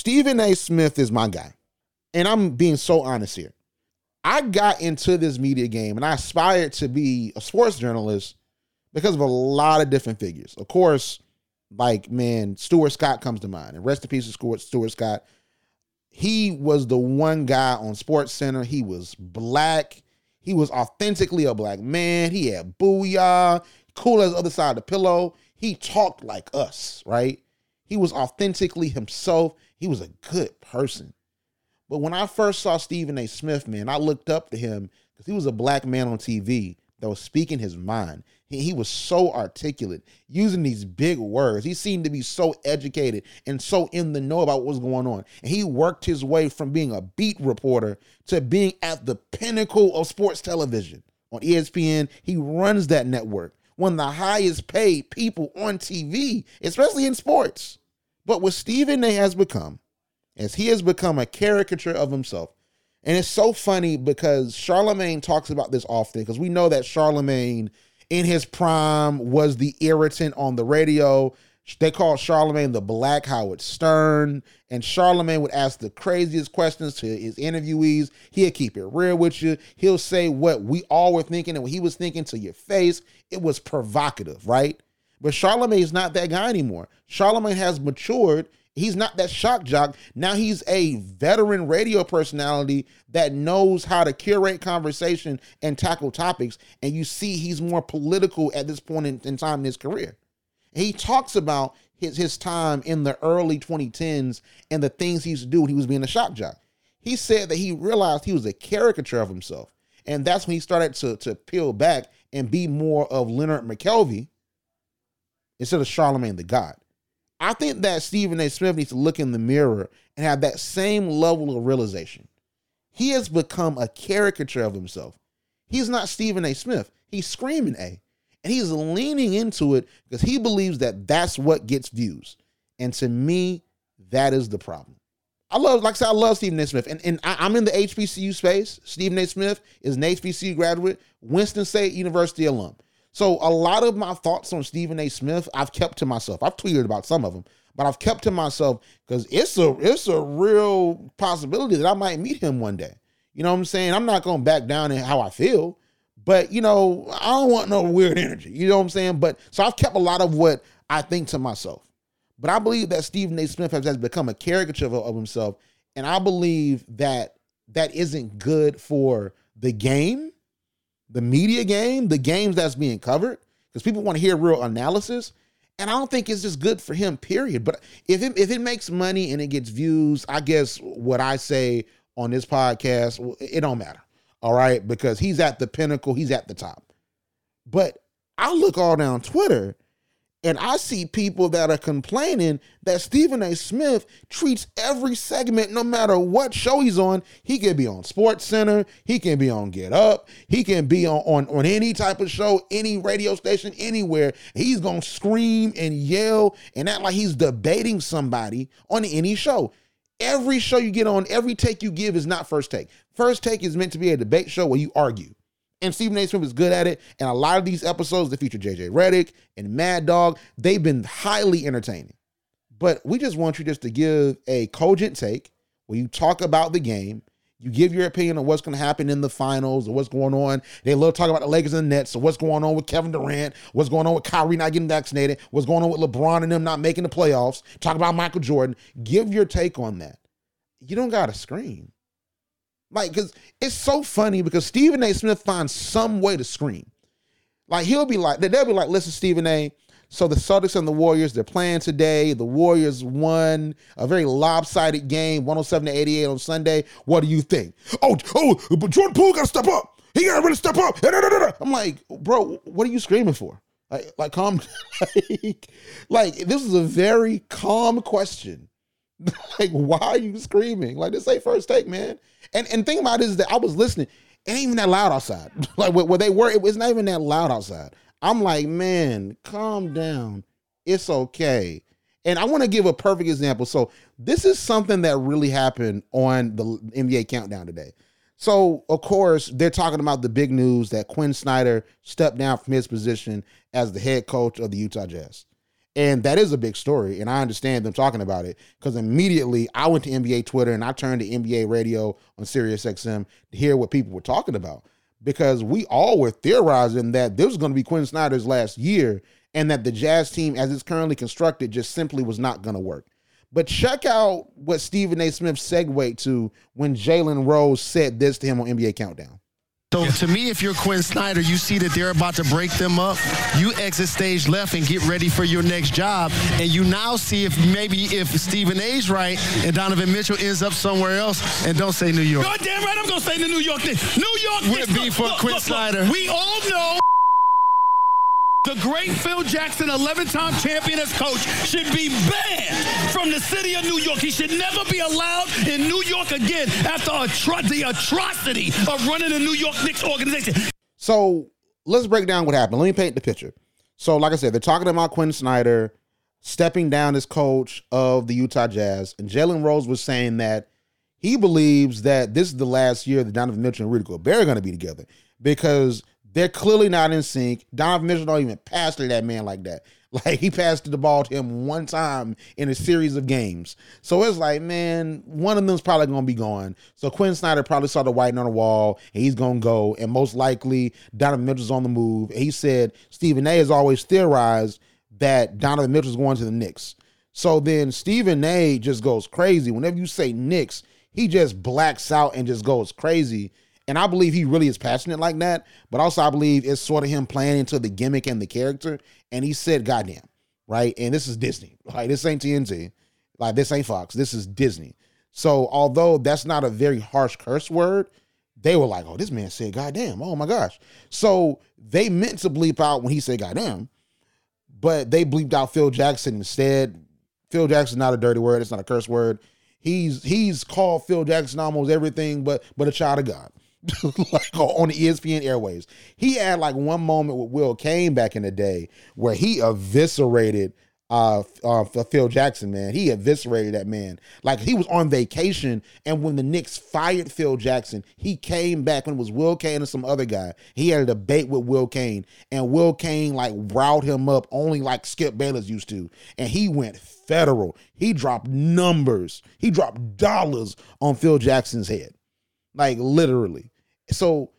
Stephen A. Smith is my guy. And I'm being so honest here. I got into this media game and I aspired to be a sports journalist because of a lot of different figures. Of course, like, man, Stuart Scott comes to mind. And rest in peace to Stuart Scott. He was the one guy on SportsCenter. He was black. He was authentically a black man. He had booyah, cool as the other side of the pillow. He talked like us, right? He was authentically himself. He was a good person. But when I first saw Stephen A. Smith, man, I looked up to him because he was a black man on TV that was speaking his mind. He was so articulate, using these big words. He seemed to be so educated and so in the know about what was going on. And he worked his way from being a beat reporter to being at the pinnacle of sports television. On ESPN, he runs that network, one of the highest paid people on TV, especially in sports. But what Stephen A. has become, as he has become a caricature of himself. And it's so funny because Charlamagne talks about this often, because we know that Charlamagne in his prime was the irritant on the radio. They called Charlamagne the Black Howard Stern, and Charlamagne would ask the craziest questions to his interviewees. He'll keep it real with you. He'll say what we all were thinking and what he was thinking to your face. It was provocative, right? But Charlamagne is not that guy anymore. Charlamagne has matured. He's not that shock jock. Now he's a veteran radio personality that knows how to curate conversation and tackle topics. And you see he's more political at this point in time in his career. He talks about his time in the early 2010s and the things he used to do when he was being a shock jock. He said that he realized he was a caricature of himself. And that's when he started to peel back and be more of Leonard McKelvey instead of Charlamagne the God. I think that Stephen A. Smith needs to look in the mirror and have that same level of realization. He has become a caricature of himself. He's not Stephen A. Smith. He's Screaming A. And he's leaning into it because he believes that that's what gets views. And to me, that is the problem. I love Stephen A. Smith. And I'm in the HBCU space. Stephen A. Smith is an HBCU graduate, Winston State University alum. So a lot of my thoughts on Stephen A. Smith, I've kept to myself. I've tweeted about some of them, but I've kept to myself because it's a real possibility that I might meet him one day. You know what I'm saying? I'm not going to back down in how I feel, but, you know, I don't want no weird energy. You know what I'm saying? But so I've kept a lot of what I think to myself. But I believe that Stephen A. Smith has become a caricature of himself, and I believe that that isn't good for the game. The media game, the games that's being covered, because people want to hear real analysis. And I don't think it's just good for him, period. But if it makes money and it gets views, I guess what I say on this podcast, it don't matter. All right. Because he's at the pinnacle. He's at the top. But I look all down Twitter and I see people that are complaining that Stephen A. Smith treats every segment, no matter what show he's on. He can be on SportsCenter. He can be on Get Up. He can be on any type of show, any radio station, anywhere. He's going to scream and yell and act like he's debating somebody on any show. Every show you get on, every take you give is not First Take. First Take is meant to be a debate show where you argue. And Stephen A. Smith is good at it. And a lot of these episodes that feature J.J. Redick and Mad Dog, they've been highly entertaining. But we just want you just to give a cogent take where you talk about the game. You give your opinion on what's going to happen in the finals or what's going on. They love talking about the Lakers and the Nets. So what's going on with Kevin Durant? What's going on with Kyrie not getting vaccinated? What's going on with LeBron and them not making the playoffs? Talk about Michael Jordan. Give your take on that. You don't got to scream. Like, because it's so funny because Stephen A. Smith finds some way to scream. Like, they'll be like, listen, Stephen A., so the Celtics and the Warriors, they're playing today. The Warriors won a very lopsided game, 107-88 on Sunday. What do you think? Oh, but Jordan Poole got to step up. He got to really step up. I'm like, bro, what are you screaming for? Like calm. like, this is a very calm question. Like, why are you screaming? Like, this ain't First Take, man. And thing about it is that I was listening. It ain't even that loud outside. Like, where they were, it's not even that loud outside. I'm like, man, calm down. It's okay. And I want to give a perfect example. So this is something that really happened on the NBA Countdown today. So, of course, they're talking about the big news that Quinn Snyder stepped down from his position as the head coach of the Utah Jazz. And that is a big story, and I understand them talking about it, because immediately I went to NBA Twitter and I turned to NBA radio on Sirius XM to hear what people were talking about, because we all were theorizing that this was going to be Quinn Snyder's last year and that the Jazz team as it's currently constructed just simply was not going to work. But check out what Stephen A. Smith segued to when Jalen Rose said this to him on NBA Countdown. So to me, if you're Quinn Snyder, you see that they're about to break them up. You exit stage left and get ready for your next job. And you now see if Stephen A's right and Donovan Mitchell ends up somewhere else, and don't say New York. God damn right, I'm going to say the New York thing. New York thing. Would it be for Quinn Snyder? We all know the great Phil Jackson, 11-time champion as coach, should be banned from the city of New York. He should never be allowed in New York again after the atrocity of running the New York Knicks organization. So let's break down what happened. Let me paint the picture. So like I said, they're talking about Quinn Snyder stepping down as coach of the Utah Jazz, and Jalen Rose was saying that he believes that this is the last year that Donovan Mitchell and Redick are going to be together because they're clearly not in sync. Donovan Mitchell don't even pass to that man like that. Like, he passed the ball to him one time in a series of games. So it's like, man, one of them's probably going to be gone. So Quinn Snyder probably saw the writing on the wall, and he's going to go. And most likely, Donovan Mitchell's on the move. He said Stephen A. has always theorized that Donovan Mitchell's going to the Knicks. So then Stephen A. just goes crazy. Whenever you say Knicks, he just blacks out and just goes crazy. And I believe he really is passionate like that, but also I believe it's sort of him playing into the gimmick and the character. And he said, goddamn, right? And this is Disney. Like, this ain't TNT. Like, this ain't Fox. This is Disney. So although that's not a very harsh curse word, they were like, oh, this man said goddamn. Oh, my gosh. So they meant to bleep out when he said goddamn, but they bleeped out Phil Jackson instead. Phil Jackson's not a dirty word. It's not a curse word. He's called Phil Jackson almost everything but a child of God. Like on the ESPN airwaves. He had like one moment with Will Kane back in the day where he eviscerated Phil Jackson, man. He eviscerated that man. Like, he was on vacation, and when the Knicks fired Phil Jackson, he came back when it was Will Kane and some other guy. He had a debate with Will Kane, and Will Kane like riled him up only like Skip Bayless used to, and he went federal. He dropped numbers. He dropped dollars on Phil Jackson's head. Like, literally. So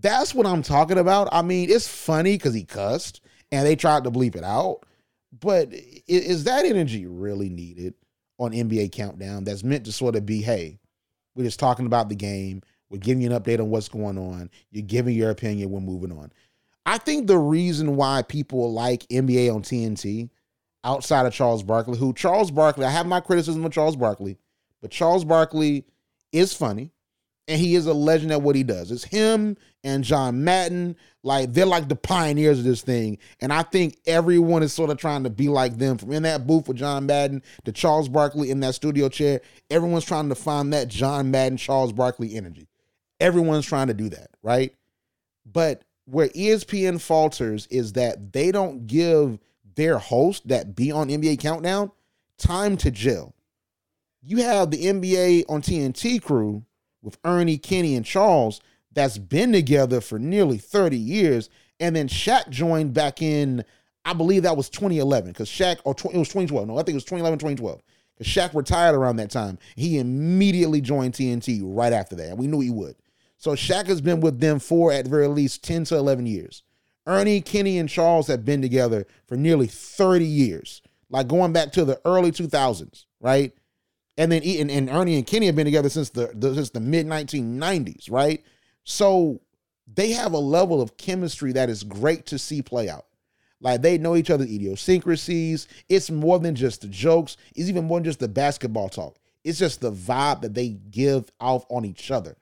that's what I'm talking about. I mean, it's funny because he cussed and they tried to bleep it out. But is that energy really needed on NBA Countdown? That's meant to sort of be, hey, we're just talking about the game. We're giving you an update on what's going on. You're giving your opinion. We're moving on. I think the reason why people like NBA on TNT outside of Charles Barkley, I have my criticism of Charles Barkley, but Charles Barkley is funny. And he is a legend at what he does. It's him and John Madden. Like, they're like the pioneers of this thing. And I think everyone is sort of trying to be like them. From in that booth with John Madden to Charles Barkley in that studio chair, everyone's trying to find that John Madden, Charles Barkley energy. Everyone's trying to do that, right? But where ESPN falters is that they don't give their host that be on NBA Countdown time to gel. You have the NBA on TNT crew with Ernie, Kenny, and Charles, that's been together for nearly 30 years. And then Shaq joined back in, I believe that was 2011, because it was 2012. No, I think it was 2011, 2012. Because Shaq retired around that time. He immediately joined TNT right after that, and we knew he would. So Shaq has been with them for at very least 10 to 11 years. Ernie, Kenny, and Charles have been together for nearly 30 years, like going back to the early 2000s, right? And then and Ernie and Kenny have been together since the mid-1990s, right? So they have a level of chemistry that is great to see play out. Like, they know each other's idiosyncrasies. It's more than just the jokes. It's even more than just the basketball talk. It's just the vibe that they give off on each other.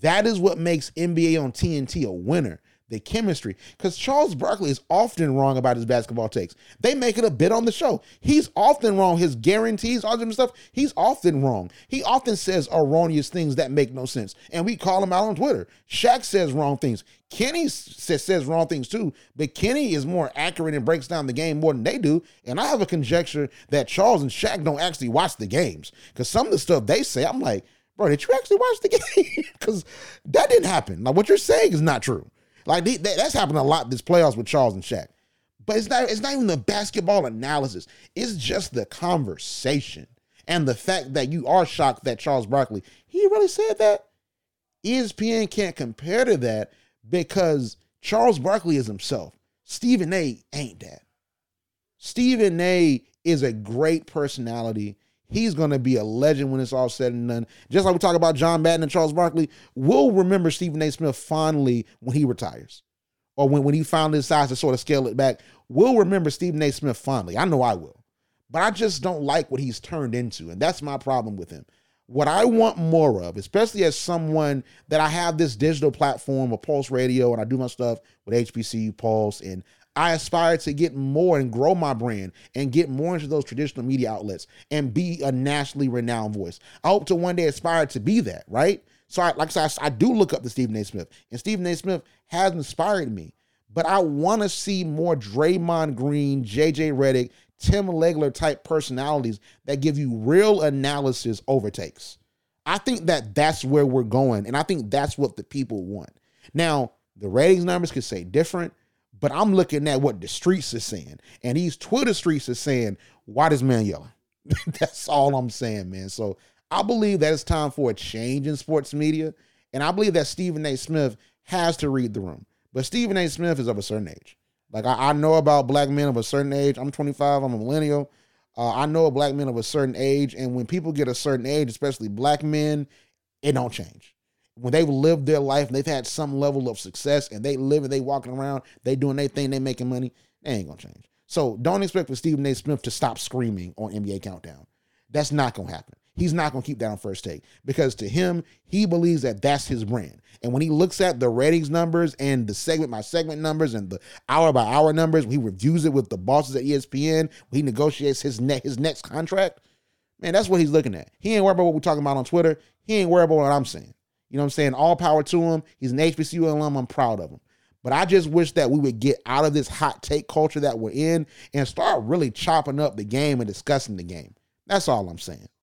That is what makes NBA on TNT a winner, the chemistry. Because Charles Barkley is often wrong about his basketball takes. They make it a bit on the show. He's often wrong. His guarantees, all different stuff, he's often wrong. He often says erroneous things that make no sense. And we call him out on Twitter. Shaq says wrong things. Kenny says wrong things too, but Kenny is more accurate and breaks down the game more than they do. And I have a conjecture that Charles and Shaq don't actually watch the games, because some of the stuff they say, I'm like, bro, did you actually watch the game? Because that didn't happen. Like, what you're saying is not true. Like, that's happened a lot this playoffs with Charles and Shaq. But it's not even the basketball analysis. It's just the conversation. And the fact that you are shocked that Charles Barkley, he really said that? ESPN can't compare to that because Charles Barkley is himself. Stephen A. ain't that. Stephen A. is a great personality. He's going to be a legend when it's all said and done. Just like we talk about John Madden and Charles Barkley, we'll remember Stephen A. Smith fondly when he retires. Or when he finally decides to sort of scale it back, we'll remember Stephen A. Smith fondly. I know I will. But I just don't like what he's turned into, and that's my problem with him. What I want more of, especially as someone that I have this digital platform of Pulse Radio, and I do my stuff with HBCU Pulse, and I aspire to get more and grow my brand and get more into those traditional media outlets and be a nationally renowned voice. I hope to one day aspire to be that, right? So I do look up to Stephen A. Smith, and Stephen A. Smith has inspired me. But I want to see more Draymond Green, J.J. Redick, Tim Legler type personalities that give you real analysis over takes. I think that that's where we're going, and I think that's what the people want. Now, the ratings numbers could say different, but I'm looking at what the streets are saying, and these Twitter streets are saying, why this man yelling? That's all I'm saying, man. So I believe that it's time for a change in sports media. And I believe that Stephen A. Smith has to read the room. But Stephen A. Smith is of a certain age. Like I know about black men of a certain age. I'm 25. I'm a millennial. I know of black men of a certain age. And when people get a certain age, especially black men, it don't change. When they've lived their life and they've had some level of success and they live and they walking around, they doing their thing, they making money, they ain't going to change. So don't expect for Stephen A. Smith to stop screaming on NBA Countdown. That's not going to happen. He's not going to keep that on First Take because to him, he believes that that's his brand. And when he looks at the ratings numbers and the segment-by-segment numbers and the hour-by-hour numbers, when he reviews it with the bosses at ESPN, when he negotiates his next contract, man, that's what he's looking at. He ain't worried about what we're talking about on Twitter. He ain't worried about what I'm saying. You know what I'm saying? All power to him. He's an HBCU alum. I'm proud of him. But I just wish that we would get out of this hot take culture that we're in and start really chopping up the game and discussing the game. That's all I'm saying.